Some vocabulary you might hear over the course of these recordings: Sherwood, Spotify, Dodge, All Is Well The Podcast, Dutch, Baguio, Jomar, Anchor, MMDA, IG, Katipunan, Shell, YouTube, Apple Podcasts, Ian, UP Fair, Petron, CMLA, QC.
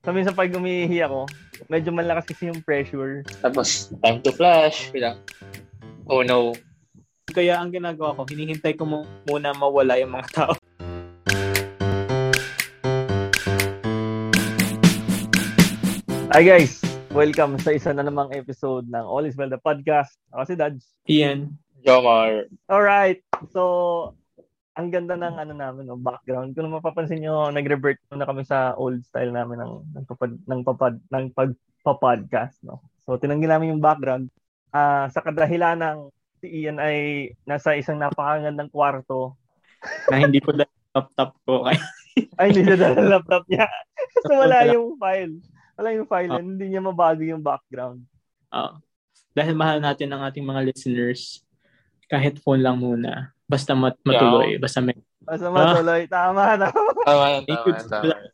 So, minsan pag umiihi ako, medyo malakas kasi yung pressure. Tapos, time to flash. Oh no. Kaya ang ginagawa ko, hinihintay ko muna mawala yung mga tao. Hi guys! Welcome sa isa na namang episode ng All Is Well The Podcast. Ako si Dodge. Ian. Jomar. Alright. So, ang ganda ng ano namin, no, background. Kung mapapansin nyo, nag-revert muna kami sa old style namin ng pagpa-podcast, no. So tinanggi namin yung background sa kadahilan ng si Ian ay nasa isang napakagandang kwarto na hindi po dala laptop ko. Ay hindi na dala laptop niya. So wala yung file. Hindi niya mabago yung background. Dahil mahal natin ang ating mga listeners, kahit phone lang muna. Basta matuloy. Yeah. Basta matuloy. Tama.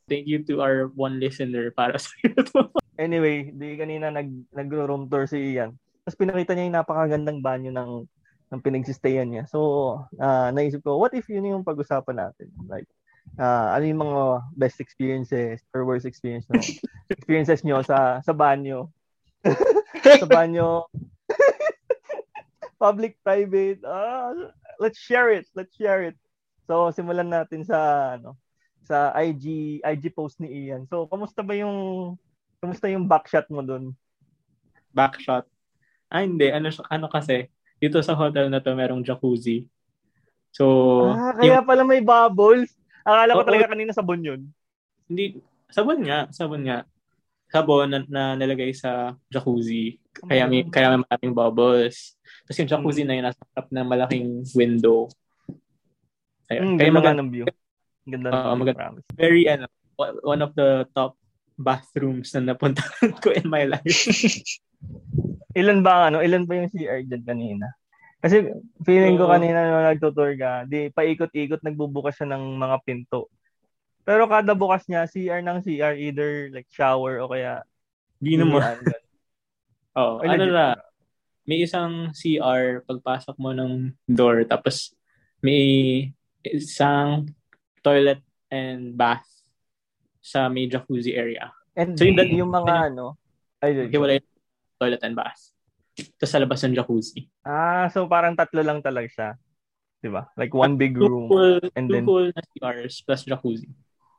Thank you to our one listener para sa ito. Anyway, di kanina nag-room tour si Ian. Tapos pinakita niya yung napakagandang banyo ng pinagsistayan niya. So, naisip ko, what if yun yung pag-usapan natin? Like, ano yung mga best experiences or worst experiences niyo sa banyo? Sa banyo. Public, private. Let's share it. So, simulan natin sa IG post ni Ian. So, kamusta yung backshot mo dun? Backshot? Hindi. Ano kasi, dito sa hotel na to, merong jacuzzi. So, kaya pala may bubbles. Akala ko talaga kanina sabon yun. Hindi. Sabon nga. Sabon na nilagay sa jacuzzi. Kaya may malaking bubbles. Tapos yung jacuzzi na yun, nasa top na malaking window. Kaya maganda ng view. Ganda ng view. Very, one of the top bathrooms na napuntahan ko in my life. Ilan ba yung CR dyan kanina? Kasi feeling ko kanina nung nagtutour ka, di paikot-ikot nagbubukas siya ng mga pinto. Pero kada bukas niya, CR ng CR, either like shower o kaya ginom mo. May isang CR pagpasok mo ng door, tapos may isang toilet and bath sa may jacuzzi area. And so yung mga hiwalay toilet and bath. Tapos sa labas ng jacuzzi. So parang tatlo lang talaga siya. Diba? Like one big room. Two na CRs plus jacuzzi.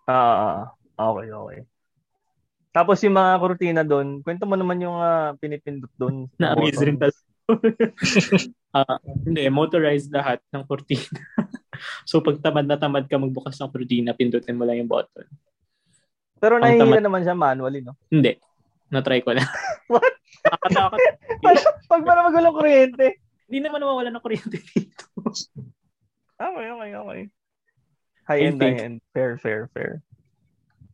Okay. Tapos yung mga kurtina doon, kwento mo naman yung pinipindot doon. Na-amaze rin talaga. Hindi, motorized lahat ng kurtina. So pag tamad na tamad ka magbukas ng kurtina, pindutin mo lang yung button. Pero nahihila naman siya manually, no? Hindi. Na-try ko na. What? Nakatakot. Pag parang magulang kuryente. Hindi naman nawawala ng kuryente dito. Okay. High-end. Fair.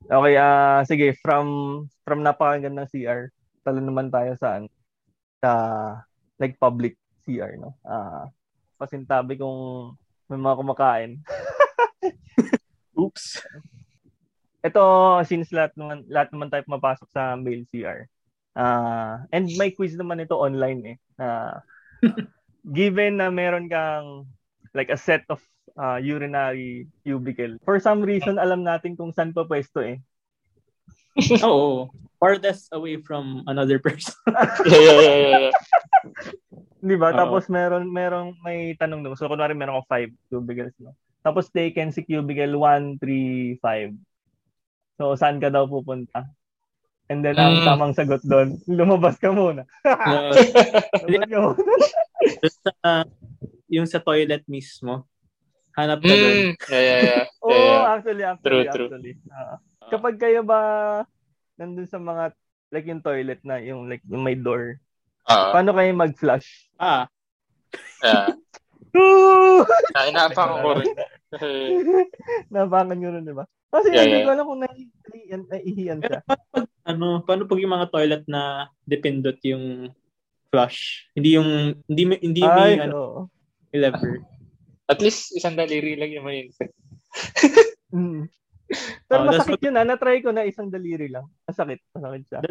Okay, sige, from napakagandang CR, talo naman tayo sa like public CR, no? Pasintabi kung may mga kumakain. Oops. Ito, since lahat naman tayo pumapasok sa male CR. And my quiz naman ito online eh. Given na meron kang like a set of urinary cubicle. For some reason, alam natin kung saan pa pwesto eh. Oo. Farthest away from another person. Yeah. Diba? Uh-oh. Tapos may tanong doon. So, kunwari meron ko 5 cubicles. No? Tapos taken si cubicle 1, 3, 5. So, saan ka daw pupunta? And then, ang tamang sagot doon, lumabas ka muna. Yung sa toilet mismo. Hanap ka doon. Yeah. Actually. Kapag kayo ba nandun sa mga like yung toilet na yung like yung may door. Paano kayo mag-flush? Napakan nyo rin, diba? Kasi hindi ko alam kung naihiyan siya. Paano pag yung mga toilet na dependent yung flush? Hindi may lever. At least, isang daliri lang yung may infect. Pero masakit yun . Na-try ko na isang daliri lang. Masakit siya.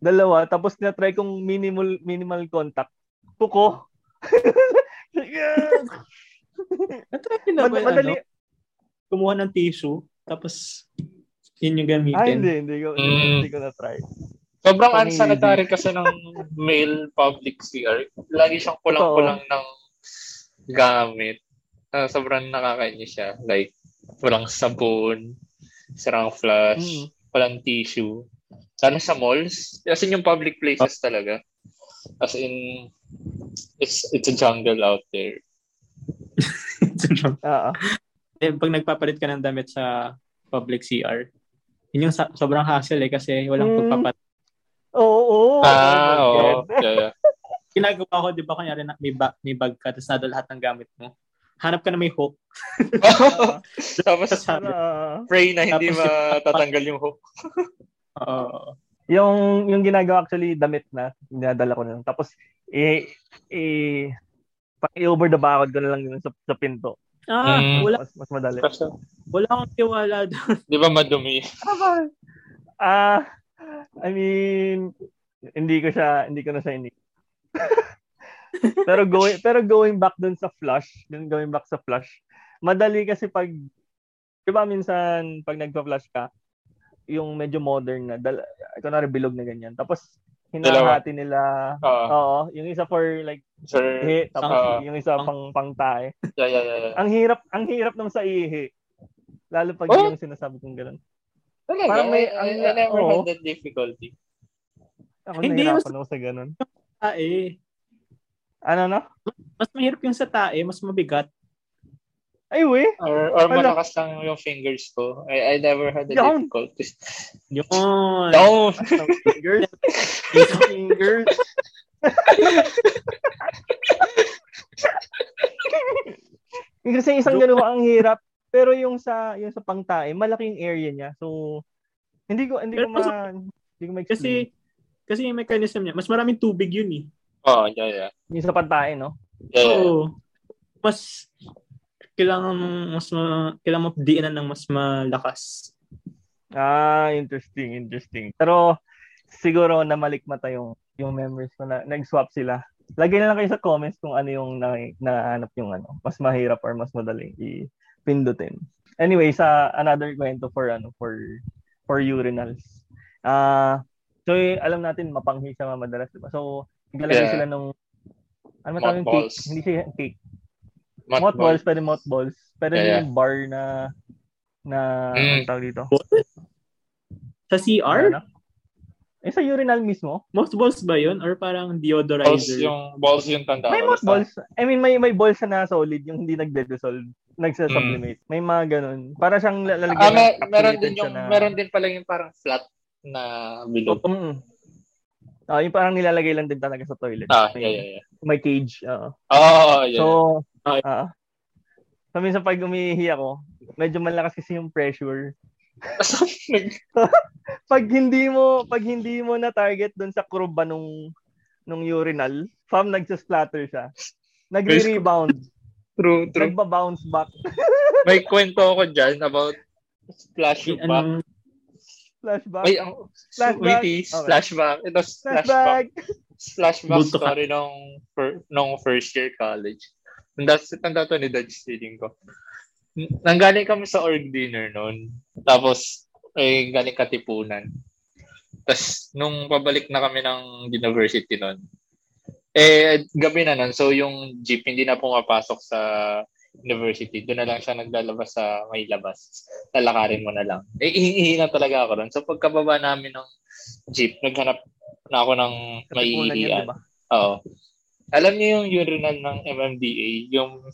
Dalawa. Tapos na-try kong minimal contact. Puko. Yes! Na-try ko na ba? Kumuha ng tissue. Tapos, Yun yung gamitin. Ah, hindi ko na-try. Sobrang unsanitary kasi ng male public sphere. Lagi siyang kulang-kulang ng gamit. Sobrang nakakainis siya. Like, walang sabon, sarang flush, walang tissue. Lalo sa malls. As in, yung public places talaga. As in, it's a jungle out there. It's a jungle. Oo. Pag nagpapalit ka ng damit sa public CR, yun yung sobrang hassle eh kasi walang pagpapalit. Oo. Yeah. Ginagawa ko, di ba, kunyari may bag ka tapos nado lahat ng gamit mo. Hanap ka na may hook. Tapos pray na hindi matatanggal yung hook. Yung ginagawa actually, damit na, dinadala ko na lang. Tapos, i-over the bakod ko na lang yun sa pinto. Wala. Mas madali. Wala akong tiwala doon. Di ba madumi? I mean, hindi ko na siya ini. pero going back doon sa flush, madali kasi pag, di ba minsan pag nagpa-flush ka, yung medyo modern na, kunwari bilog na ganyan. Tapos, hinahati nila. Oo. Yung isa for like ihi, tapos yung isa pang tae. Yeah. Ang hirap naman sa ihi. Lalo pag yung sinasabi kong gano'n. Talaga? Parang I never had that difficulty. Ako nahihirapan ako sa gano'n. Tae. Ano na? Mas mahirap yung sa tae, mas mabigat. Ay, we? Or malakas lang yung fingers ko. I never had a difficulty. Yun. Down! Fingers. Kasi isang ganun ang hirap. Pero yung sa pangtae, malaking area niya. So, hindi ko ma-explain. Kasi yung mechanism niya, mas maraming tubig yun eh. Yeah. Yung sa pangtae, no? Yeah. So, kailangan diinan ng mas malakas. Interesting. Pero siguro namalikmata yung members ko na nag-swap sila. Lagay na lang kayo sa comments kung ano yung nahanap yung ano, mas mahirap or mas madaling ipindutin. Anyway, sa another kwento for urinals. So alam natin mapanghi siya madalas, diba? So naglalagay sila ng ano tawag yung cake, hindi siya cake. Mothballs. Pero yung bar na tawag dito. Sa CR? Sa urinal mismo? Mothballs ba yun? Or parang deodorizer? Balls yung tanda. May mothballs. I mean, may balls na solid yung hindi nagde-dissolve. Nagsasublimate. May mga ganun. Para siyang lalagyan. Meron din pala yung parang flat na bilog. Yung parang nilalagay lang din talaga sa toilet. May cage. So minsan pag umiihi ako, medyo malakas kasi yung pressure. pag hindi mo na target doon sa kurba nung urinal, nagsasplatter siya. Nagre-rebound. True. Nagba-bounce back. May kwento ako diyan about splashback. Flashback story nung first year college. Tanda to ni Dutch feeling ko. Nanggaling kami sa org dinner noon. Tapos, galing Katipunan. Tapos, nung pabalik na kami ng university noon, gabi na noon. So, yung jeep hindi na pumapasok sa university. Doon na lang siya naglalabas sa may labas. Lalakarin mo na lang. Ihihi na talaga ako noon. So, pagkababa namin ng jeep, naghanap na ako ng may ihihian. Diba? Oo. Alam niyo yung urinal ng MMDA, yung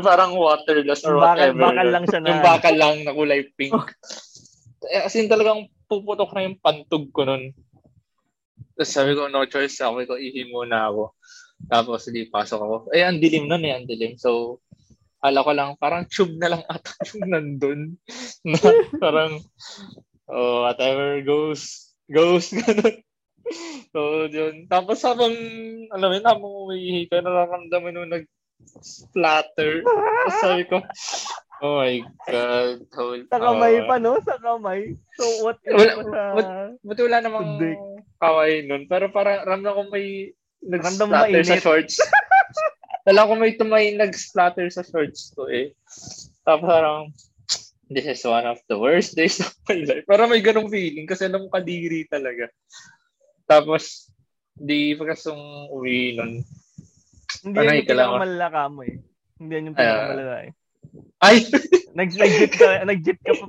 parang waterless or whatever. Bakal lang siya na. Yung bakal lang na kulay pink. As in talagang puputok na yung pantog ko nun. Tapos sabi ko, no choice. Sabi ko, ihi muna ako. Tapos hindi pasok ako. Ang dilim nun eh, ang dilim. So, ala ko lang, parang tube na lang ata yung nandun. Na, parang, whatever goes, ganun. So, yun. Tapos habang umihi ka, nararamdaman nung nag-splatter. Tapos sabi ko, oh my God. Sa kamay pa, no? Sa kamay. So, what wala namang kaway nun. Pero parang ramdam ko may nag-splatter sa shorts. Alam ko may nag-splatter sa shorts ko eh. Tapos parang, this is one of the worst days of my life. Parang may ganong feeling kasi nung kadiri talaga. Tapos, di pagkasong uwi nun. Hindi yan yung pinakamalala mo eh. Hindi yan yung pinakamalala eh. Ay! Nag-jeep ka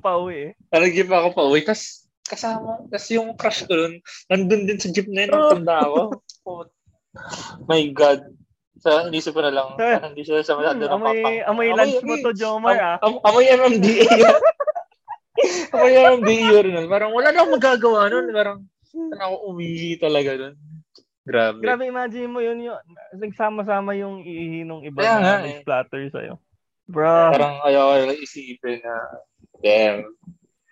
pa uwi eh. Nag-jeep ako pa uwi. Tapos, kasama. Tapos yung crush ko nun, nandun din sa jeep na yun. Nagtanda ako. My God. So, inisip ko na lang. Hindi siya sa masyado ng papang. Amoy lunch mo to, Jomar ah. Amoy MMDA. Amoy MMDA nun. Parang wala na akong magagawa nun. Parang ako umihi talaga nun. Grabe, imagine mo yun yun. Nagsama-sama yung ihi nung iba na splatter sa'yo. Bro. Parang ayaw isipin na damn.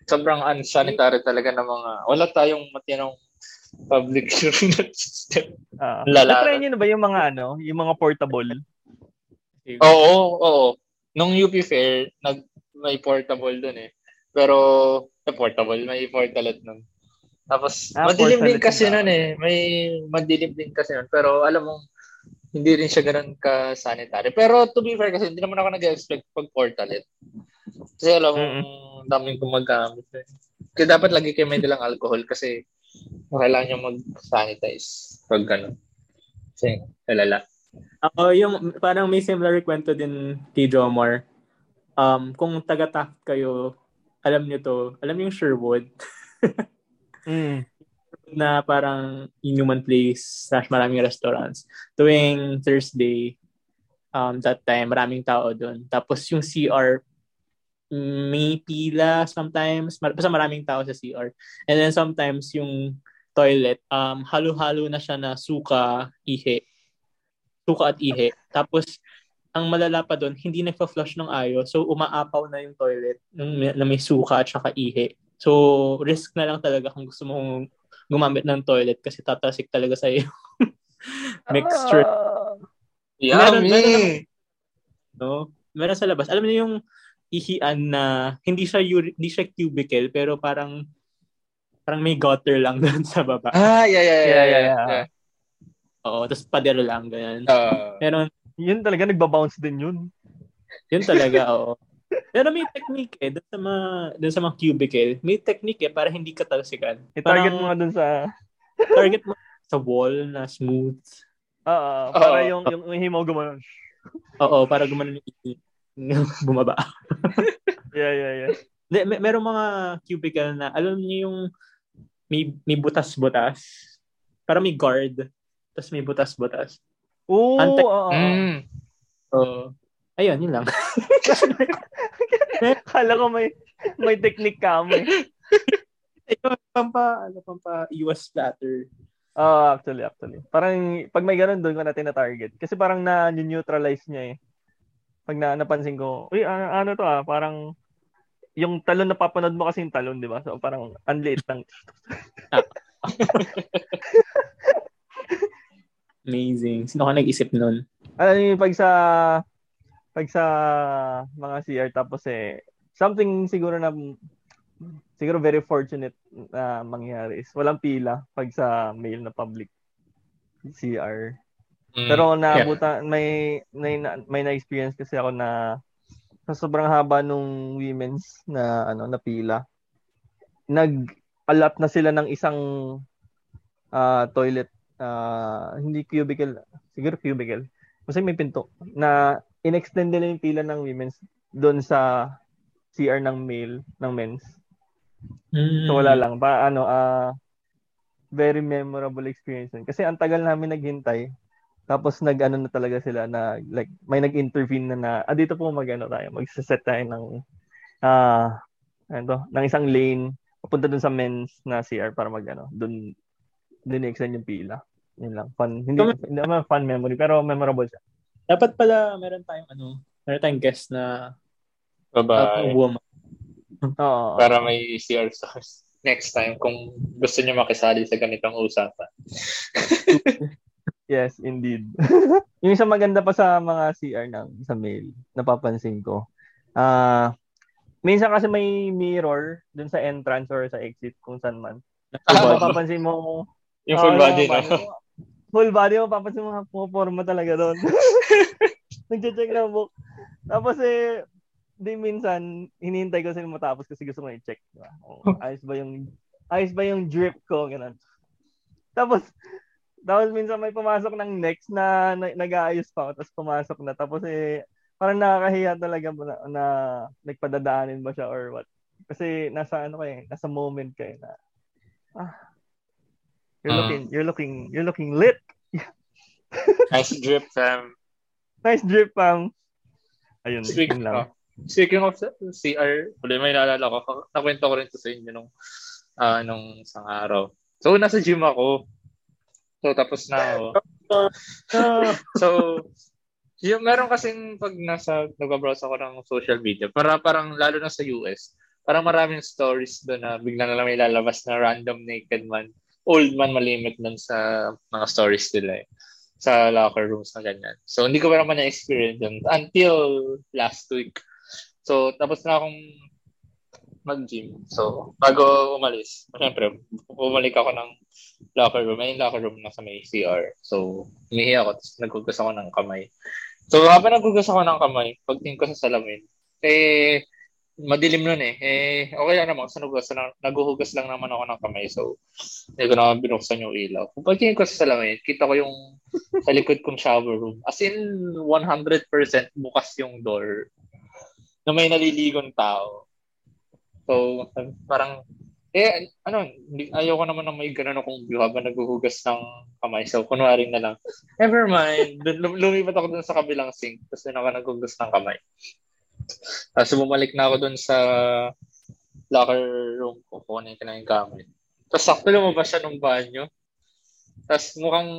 Sobrang unsanitary talaga ng mga wala tayong matinong public urinal system. Natry nyo na ba yung mga ano? Yung mga portable? Oo. Nung UP Fair, may portable dun eh. Pero, portable. May portalet nun. Tapos, madilim din kasi nun eh. Pero alam mo, hindi rin siya ganun ka-sanitary. Pero to be fair kasi, hindi naman ako nag-expect pag-portalet. Kasi alam mo, daming gumagamit. Kaya dapat lagi kayo may dalang alcohol kasi kailangan nyo mag-sanitize. Pag ganun. Kasi, alala. Ako, yung parang may similar kwento din kay Jomar. Kung taga-Taft kayo, alam nyo to. Alam nyo yung Sherwood? Na parang inuman place slash maraming restaurants. Tuwing Thursday, that time, maraming tao doon. Tapos yung CR, may pila sometimes. Basta maraming tao sa CR. And then sometimes yung toilet, halo-halo na siya na suka at ihe. Tapos, ang malala pa doon, hindi nagpa-flush ng ayos. So, umaapaw na yung toilet na may suka at saka ihe. So, risk na lang talaga kung gusto mong gumamit ng toilet kasi tatasik talaga sa iyo. Mixture. Yummy! No? Meron sa labas. Alam niyo yung ihian na hindi siya cubicle pero parang may gutter lang doon sa baba. Yeah. Oo, tapos pader lang ganyan. Meron, yun talaga nagba-bounce din yun. Yun talaga, oo. Pero may technique eh. Doon sa mga cubicle, may technique eh para hindi ka talsikan. I-target mo nga doon sa... target mo sa wall na smooth. Para yung himaw gumanon. Oo, para gumanon yung bumaba. Yeah. Merong mga cubicle na, alam niyo yung may butas-butas. Para may guard, tapos may butas-butas. Oo, oo. Ayun, yun lang. Kala ko may technique ka mo eh. Ayun, pampa iwas splatter. Actually. Parang pag may ganun doon ko natin na-target. Kasi parang na-neutralize niya eh. Pag napansin ko, uy, ano to ah, parang yung talon na papanood mo kasi yung talon, di ba? So parang unlit lang. Amazing. Sino ka nag-isip nun? Alam niyo, pag sa mga CR tapos eh something siguro very fortunate na mangyari is walang pila pag sa male na public CR. Pero naabutan may na-experience kasi ako na sa sobrang haba nung women's na ano na pila. Nag-allot na sila ng isang toilet hindi cubicle, siguro cubicle. Kasi may pinto na inextend nila yung pila ng women's doon sa CR ng men's. So wala lang. Very memorable experience yun. Kasi ang tagal namin naghintay. Tapos nag-ano na talaga sila na like may nag-intervene na dito po mag-ano tayo. Magsaset tayo ng isang lane papunta doon sa men's na CR para mag-ano. Doon din-extend yung pila. Yun lang. Fun. Hindi naman fun memory pero memorable siya. Dapat pala meron tayong guest na babae. Woman. Oo. Para may CR stars next time kung gusto niyo makisali sa ganitong usapan. Yes, indeed. Yung isang maganda pa sa mga CR ng sa male, napapansin ko. Minsan kasi may mirror dun sa entrance or sa exit kung saan man. Napapansin mo yung full body na. Full body, mapapansin mo puporma talaga doon. Nagche-check na book. Tapos eh, Di minsan, hinihintay ko sila matapos kasi gusto ko i-check. Diba? O, ayos ba yung drip ko? Ganun. Tapos minsan may pumasok ng next na nag-aayos pa ako. Tapos pumasok na. Tapos parang nakakahiya talaga na nagpadadaanin ba siya or what. Kasi nasa moment ka eh. You're looking lit. Nice drip, fam. Ayun, speaking lang. Speaking of CR, may naalala ko. Nakwento ko rin to sa inyo nung isang araw. So, nasa gym ako. So, tapos na ako. So, yung meron kasing pag nag-browse ako ng social media, parang lalo na sa US, parang maraming stories doon na bigla na lang may lalabas na random naked man, old man malimit nun sa mga stories nila eh. Sa locker rooms na ganyan. So, hindi ko pa naman na-experience yun until last week. So, tapos na akong mag-gym. So, bago umalis, syempre, bumalik ako ng locker room. May locker room na sa may CR. So, umihi ako. Tapos, naghugas ako ng kamay. So, habang naghugas ako ng kamay, pagtingin ko sa salamin, madilim nun eh. Okay lang naman. So, naghuhugas lang naman ako ng kamay. So, hindi ko naman binuksan yung ilaw. Kung pagtingin ko sa salamin, kita ko yung sa likod kong shower room. As in, 100% bukas yung door na may naliligong tao. So, parang, ayoko naman na may ganun akong view habang naghuhugas ng kamay. So, kunwaring na lang, never mind. Lumipat ako dun sa kabilang sink. Tapos, yun ako naghugas ng kamay. Tapos bumalik na ako doon sa locker room ko. Kunin ko na yung gamit. Tapos sakto lumabas siya ng banyo. Tapos mukhang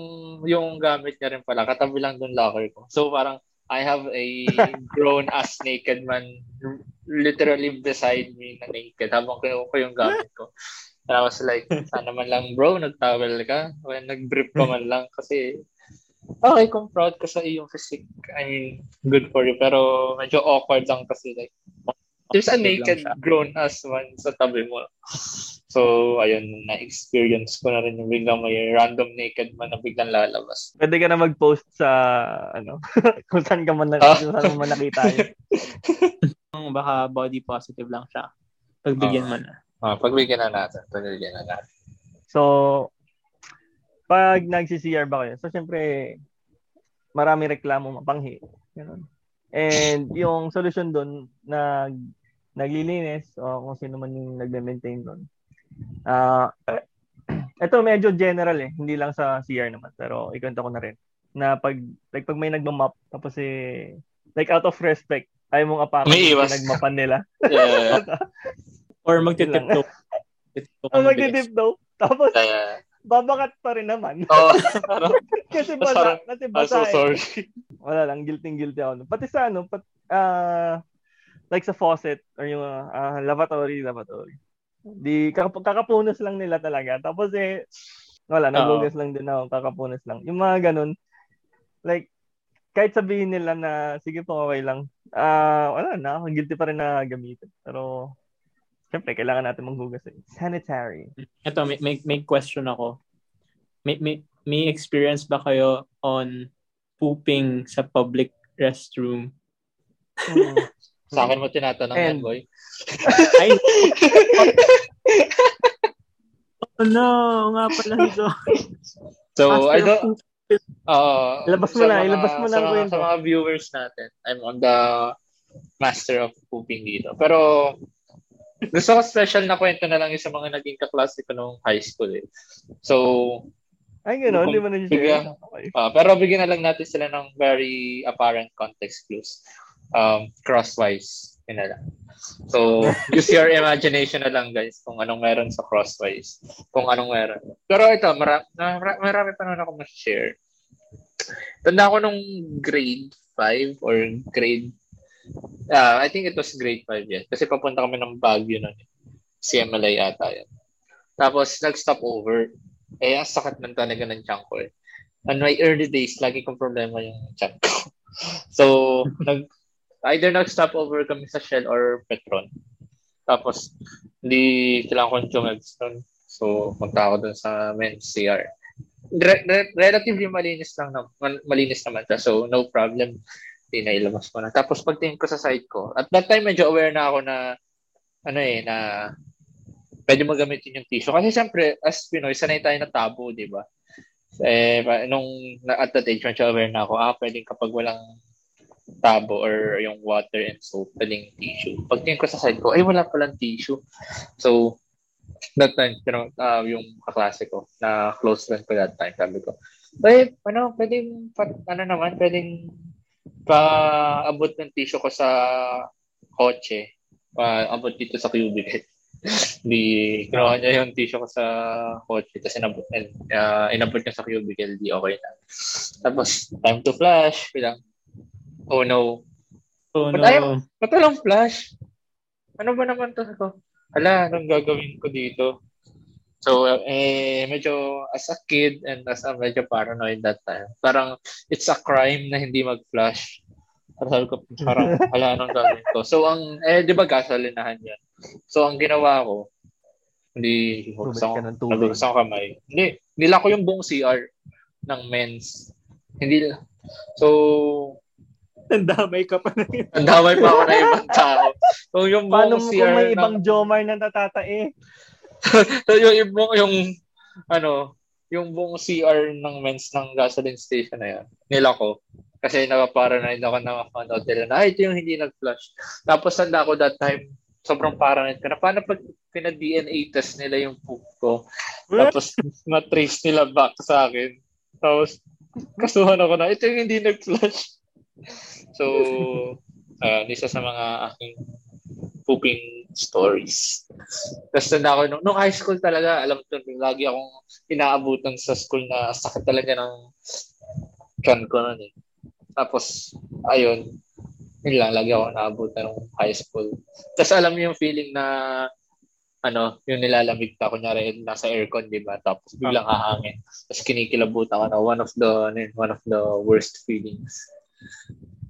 yung gamit niya rin pala. Katabi lang doon locker ko. So parang I have a grown-ass naked man literally beside me na naked habang kinuha ko yung gamit ko. And I was like, sana man lang bro, nagtawel ka. O nag-brief ka man lang kasi... Okay, kung proud ka sa iyong physique, I mean, good for you. Pero medyo awkward lang kasi like, there's a naked grown-ass man sa tabi mo. So, ayun, na-experience ko na rin yung biglang may random naked man na biglang lalabas. Pwede ka na mag-post sa, kung saan ka man nakita yun. Baka body positive lang siya. Pagbigyan mo na. Pagbigyan na natin. So, pag nag-CCR ba kayo? So, syempre, marami reklamo mapanghi. Ganun. And yung solution doon, naglilinis o kung sino man yung nag-maintain doon. Ito medyo general eh. Hindi lang sa CR naman. Pero ikwento ko na rin. Na pag may nagmamap, tapos like out of respect, ayaw mong apakan na nagmapan nila. Yeah. Or magtitip daw. Tapos, babakat pa rin naman. Oh, kasi basa. I'm so sorry. Wala lang, guilty ako. Pati sa like sa faucet or yung lavatory. Di kakapunas lang nila talaga. Tapos wala, naglugas lang din ako, kakapunas lang. Yung mga ganun, like kahit sabihin nila na sige po okay lang. Wala na, guilty pa rin na gamitin. Pero siyempre, kailangan natin manghugas. Sanitary. Ito, may question ako. May experience ba kayo on pooping sa public restroom? Sa akin mo tinatanong yan, boy. Ay! Oh no! Nga pala ito. So, I don't... Ilabas mo na. Sa mga viewers natin, I'm on the master of pooping dito. Pero... gusto ko special na kwento na lang yung sa mga naging kaklase ko nung high school eh. So, ay gano'n, di ba nandiyan? Pero bigyan na lang natin sila ng very apparent context clues. Crosswise, yun na lang. So, use your imagination na lang guys kung anong meron sa crosswise. Kung anong meron. Pero ito, marami pa naman ako ma-share. Tanda ko nung grade 5 or grade I think it was grade 5 yan. Kasi papunta kami ng Baguio nun. CMLA yata yan. Tapos, nag-stopover. Ang sakit man talaga ng tiyan ko eh. And my early days, lagi kong problema yung tiyan ko. So, either nag-stopover kami sa Shell or Petron. Tapos, hindi kailangan kong jumegs nun. So, punta ako dun sa men's CR. Relatively malinis naman siya. So, no problem. pinailabas ko na. Tapos pagtingin ko sa site ko, at that time medyo aware na ako na na pwede magamitin yung tissue. Kasi siyempre, as Pinoy, sanay tayo na tabo, di ba? Nung at that age, medyo aware na ako, pwedeng kapag walang tabo or yung water and soap, pwedeng tissue. Pagtingin ko sa side ko, wala palang tissue. So, that time, yung kaklase ko, na close friend ko that time, sabi ko, pwedeng paabot ng tissue ko sa kotse, paabot dito sa cubicle. Kinuha niya yung tissue ko sa kotse, tapos inabot niya sa cubicle, di okay na. Tapos, time to flush, bilang, oh no. Oh no. Patalang flush. Ano ba naman to? Hala, anong gagawin ko dito? So, medyo as a kid and as a medyo paranoid that time. Parang, it's a crime na hindi mag-flush. Parang, hala, anong gagawin ko? So, di ba gasolinahan yan? So, ang ginawa ko, hindi, nagusang kamay. Hindi, nila ko yung buong CR ng men's. Hindi, so, nandamay ka pa na yun. Nandamay pa ako na ibang tao. So, yung paano mo kung may ibang Jomar na natatae? So, yung buong CR ng men's ng gasoline station na yan, nila ko. Kasi napaparanoid ako na mapanood nila na, ito yung hindi nag-flush. Tapos nanda ako that time, sobrang paranoid ka na, paano pag pina-DNA test nila yung poop ko? Tapos na-trace nila back sa akin. Tapos kasuhan ako na, ito yung hindi nag-flush. So, isa sa mga aking pooping stories. Tapos tanda ko, nung high school talaga, alam ko, lagi akong inaabutan sa school na sakit talaga ng chan ko nun eh. Tapos, ayun, yun lang, lagi akong inaabutan ng high school. Tapos alam mo yung feeling na, yung nilalamig pa, kunyari, nasa aircon, di ba? Tapos biglang hahangin. Tapos kinikilabutan ka na one of the worst feelings.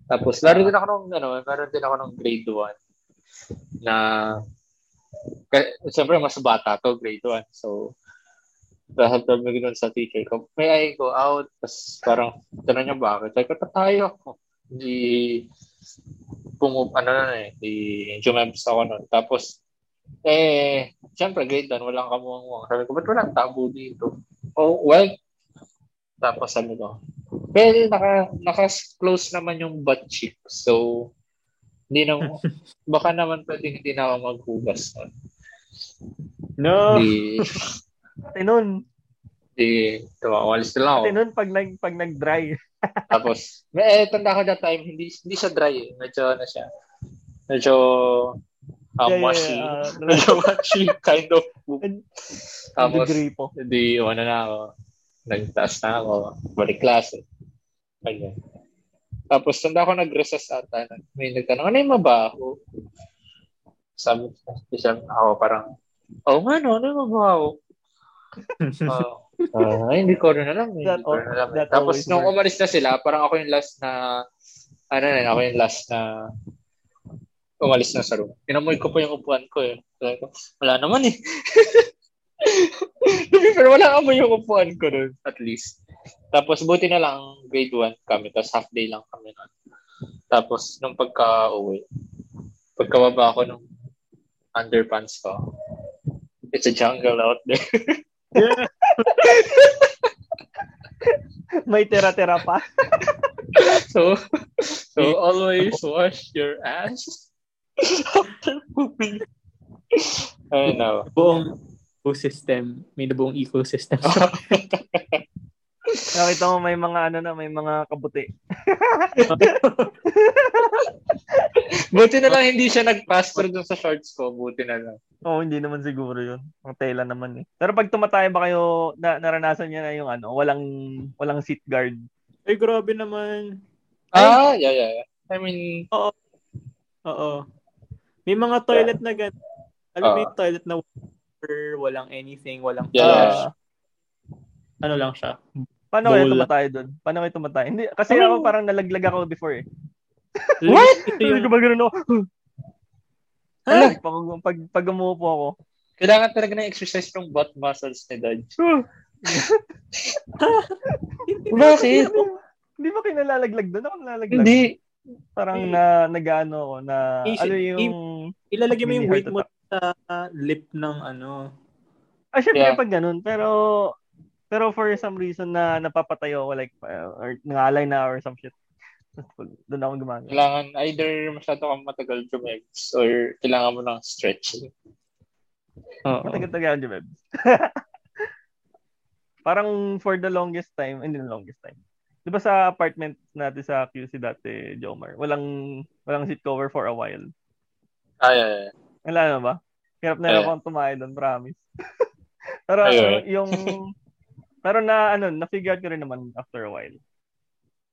Tapos, meron din ako ng grade 1 na, siyempre, mas bata to, grade 1. So, dahil tabi ko sa teacher ko, may I go out? Tapos, parang, tanong niya bakit? Sabi ko, tatayo ako. Hindi jumabs ako nun. Tapos, siyempre, grade 1, walang kamuang-muang. Sabi ko, ba't walang tabo dito? Oh, well, tapos sabi ko, well, naka-close naman yung butt cheek. So, hindi na, baka naman pwedeng hindi na ako maghugas. No! Pati nun. Walis na lang ako. Pati nun pag nag-dry. Tapos, tanda ko that time, hindi siya dry. Medyo, siya? Medyo, mushy. Medyo mushy, kind of. Tapos, hindi, na ako. Nagtaas na ako, balik klase. Ayan. Tapos, tanda ako nag-recess ata. May nagtanong, ano yung mabaho? Sabi ako parang, ano yung mabaho? Hindi ko rin alam. Tapos, nung umalis na sila, parang ako yung last na, umalis na sa room. Inamoy ko po yung upuan ko eh. Wala naman eh. Pero wala amoy yung upuan ko nun, at least. Tapos buti na lang grade 1 kami, tapos half day lang kami nun. Tapos nung pagka-uwi, pagkababa ako nung underpants ko, it's a jungle out there. Yeah. May tera-tera pa. So always wash your ass after pooping. I know. Ecosystem. May nabuong ecosystem. Nakita mo may mga may mga kabuti. Buti na lang hindi siya nag-pastor dun sa shorts ko. Buti na lang. Oo, hindi naman siguro yun. Ang tela naman eh. Pero pag tumatay ba kayo, naranasan niya na yung walang seat guard. Ay, grabe naman. Yeah. I mean, oo. May mga toilet na ganun. Alam mo yung toilet na walang anything, walang flush. Lang siya? Paano kaya tumatay doon? Hindi, kasi ako parang nalaglag ako before eh. What? Hindi ko ba ganun ako? Pag umupo ako. Kailangan talaga ng exercise ng butt muscles ni Dodge. Bakit? Hindi ba kayo nalalaglag doon? Ako nalalaglag. Hindi. parang ilalagay mo yung weight mo sa lip ng ano. Ah, syempre pag ganun, pero for some reason na napapatayo ako like or nangalay na or some shit. Doon ako gumagano. Kailangan either masyado kang matagal jumebs or kailangan mo ng stretching. Matagal-tagal jumebs. Parang for the longest time, hindi the longest time. Di ba sa apartment natin sa QC dati, Jomar, walang seat cover for a while? Ay. Wala na ba? Hirap na akong tumayo doon, promise. Pero pero na-figure out ko rin naman after a while.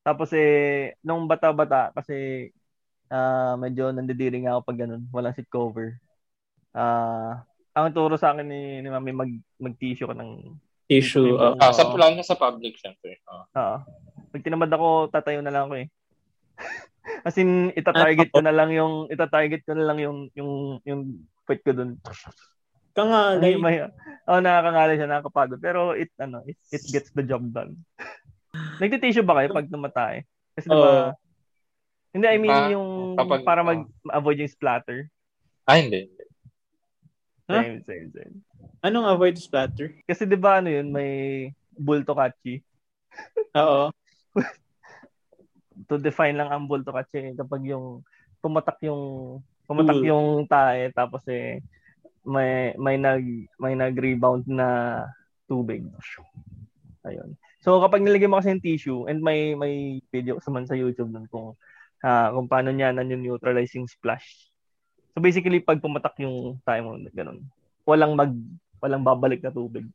Tapos nung bata-bata, kasi medyo nandidiring ako pag ganun, walang seat cover. Ang turo sa akin ni Mami, mag-tissue ko ng issue. Lalo na sa public, syempre. Pag tinamad ako, tatayo na lang ako eh. As in, itatarget ko na lang yung foot ko dun. Kangalay. Nakakangalay siya, nakakapagod. Pero it gets the job done. Nagtitissue ba kayo pag namatay? Kasi diba, hindi, I mean yung kapag, para mag-avoid yung splatter. Hindi. Same. Anong avoid splatter? Kasi di ba may bulto kachi. Oo. To define lang ang bulto kachi kapag yung pumatak yung tae tapos may nag-rebound na tubig. Ayun. So kapag nilagay mo kasi yung tissue and may video naman sa YouTube nun kung paano niya yung neutralizing splash. So basically pag pumatak yung tae mo ganun. Walang babalik na tubig.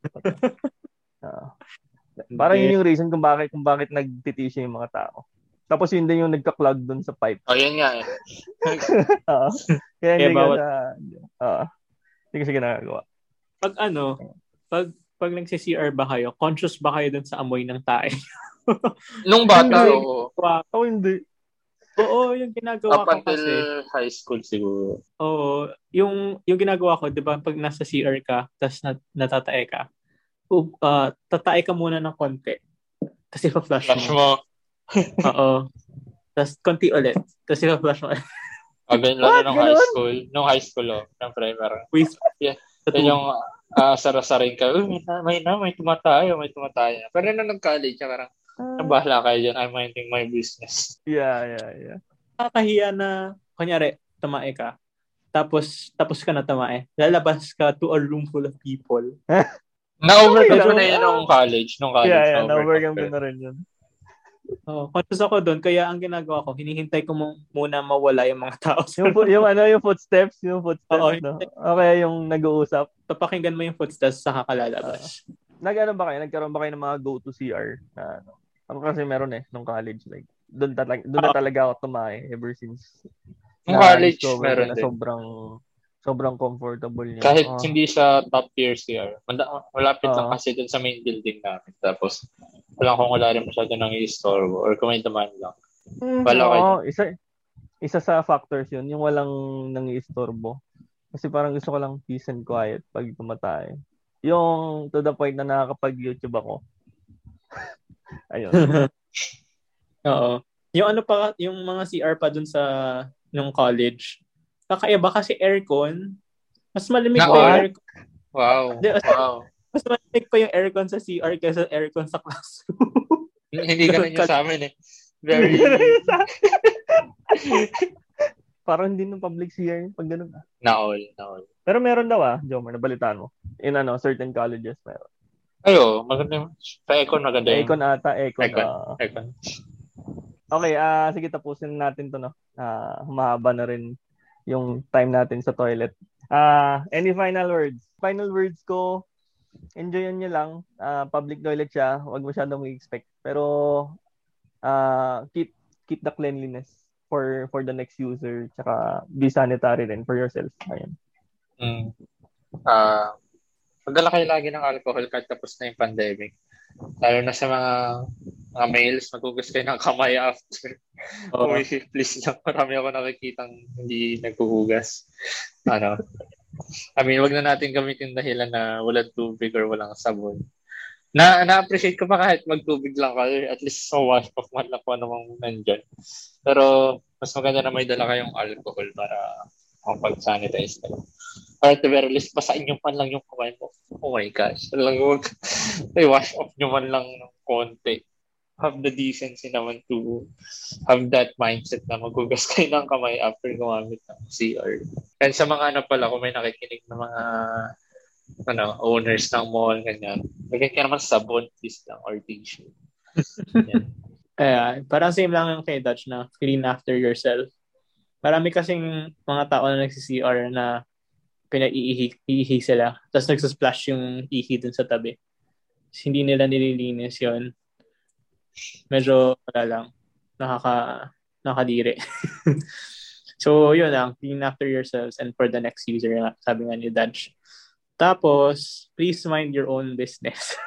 Parang yun yung reason kung bakit nagtitissue yung mga tao. Tapos yun din yung nagka-clog doon sa pipe. Yun nga eh. Kaya hindi kasi ginagawa. Pag nagsi-CR ba kayo, conscious ba kayo doon sa amoy ng tae? Nung bata, oo. Hindi. Oo, yung ginagawa ko kasi. Up until high school siguro. Oo, yung ginagawa ko, di ba, pag nasa CR ka, tapos natatae ka, tatae ka muna ng konti. Tapos ipa-flush mo. Oo. Tapos konti ulit. Tapos ipa-flush mo. Ganyan lang nung high school. Nung high school, ng primer. Yung sarasarin ka, may tumatayo, may tumatayo. Pero nung nag-college, parang, nabahala kayo dyan. I'm minding my business. Yeah. Nakakahiya na, kunyari, tamae ka. Tapos ka na tamae. Lalabas ka to a room full of people. Na-overcome ko na yun nung college. Yeah, na-overcome ko na rin yun. Conscious ako doon. Kaya ang ginagawa ko, hinihintay ko muna mawala yung mga tao. Yung footsteps. Yung footsteps. Okay, yung nag-uusap. Papakinggan mo yung footsteps sa kakalalabas. Nagkaroon ba kayo ng mga go-to CR na ano? Ako kasi meron nung college like doon na talaga ako tumae ever since nung college meron din. Sobrang comfortable niya. Kahit hindi sa top tier CR. Malapit lang kasi doon sa main building namin. Tapos wala rin masyado nang i-store or kumain lang. Isa sa factors 'yun, yung walang nang i-istorbo. Kasi parang gusto ko lang peace and quiet pag tumatay. Yung to the point na nakakapag-YouTube ako. Ayun. Oo. Yung yung mga CR pa dun sa nung college. Kakaiba kasi aircon. Mas malamig pa yung aircon. Wow. Mas malamig pa yung aircon sa CR kaysa aircon sa classroom. Hindi ganun yung sa amin eh. Very... Parang hindi ng public CR pag ganun. Na all. Pero meron daw Jomar, nabalitaan mo. In certain colleges meron. Ayo, maganda yun. Sa Econ maganda yun. Econ ata, Econ. Okay, sige tapusin natin to. Humahaba na rin yung time natin sa toilet. Any final words? Final words ko, enjoyin nyo lang. Public toilet siya. Huwag masyadong i-expect. Pero keep the cleanliness for the next user. Tsaka be sanitary rin for yourself. Ayan. Magdala kayo lagi ng alcohol kahit tapos na yung pandemic. Lalo na sa mga males, maghugas kayo ng kamay after. Please lang. Marami ako nakikitang hindi naghuhugas. I mean, wag na natin gamitin dahilan na walang tubig or walang sabon. Na-appreciate ko pa kahit magtubig lang kayo. At least so wash off man lang po namang nandyan. Pero mas maganda na may dala kayong alcohol para pag-sanitize na. Or to very least, basain nyo pa lang yung kumain mo. Oh my gosh. I-wash off nyo man lang ng konti. Have the decency naman to have that mindset na maghugas kayo ng kamay after gumamit ng CR. And sa mga pala, kung may nakikinig ng mga owners ng mall, ganyan, magiging ka naman sabon, please lang, or tissue. Parang same lang yung kay Dutch na clean after yourself. Marami kasing mga tao na nagsi-CR na pinaiihi sila, tapos nagsasplash yung ihi dun sa tabi. Hindi nila nililinis yun. Medyo wala lang, nakadiri. So yun lang, clean after yourselves and for the next user, sabi nga ni Dutch. Tapos please mind your own business.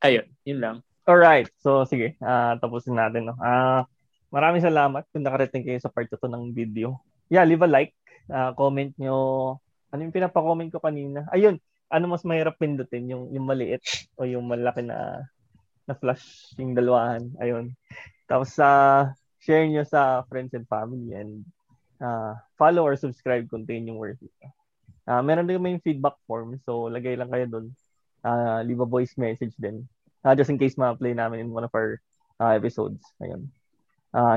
Ayun, yun lang. Alright, so sige, tapusin natin, no? Maraming salamat kung nakarating kayo sa part 2 ng video. Yeah, leave a like, comment nyo. Ano yung pinapa-comment ko kanina? Ayun, ano mas mahirap pindutin, yung maliit o yung malaki na flash, yung dalawahan. Ayun. Tapos share nyo sa friends and family, and follow or subscribe kung tingin yung worth it. Meron din kami yung feedback form, so lagay lang kayo doon. Leave a voice message din. Just in case ma-play namin in one of our episodes. Ayun.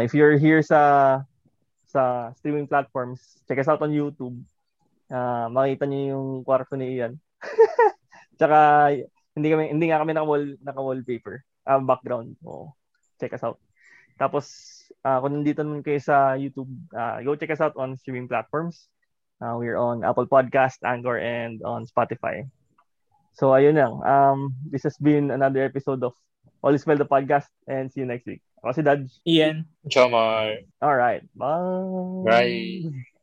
If you're here sa streaming platforms, check us out on YouTube. Makita niyo yung kwarto ni Ian. Tsaka hindi nga kami naka-wallpaper. Background. Oh, check us out. Tapos kung nandito naman kayo sa YouTube, go check us out on streaming platforms. We're on Apple Podcasts, Anchor, and on Spotify. So, ayun lang. This has been another episode of All Is Well The Podcast, and see you next week. Ako si Dodge. Ian. Jomar. Alright. Bye. Bye.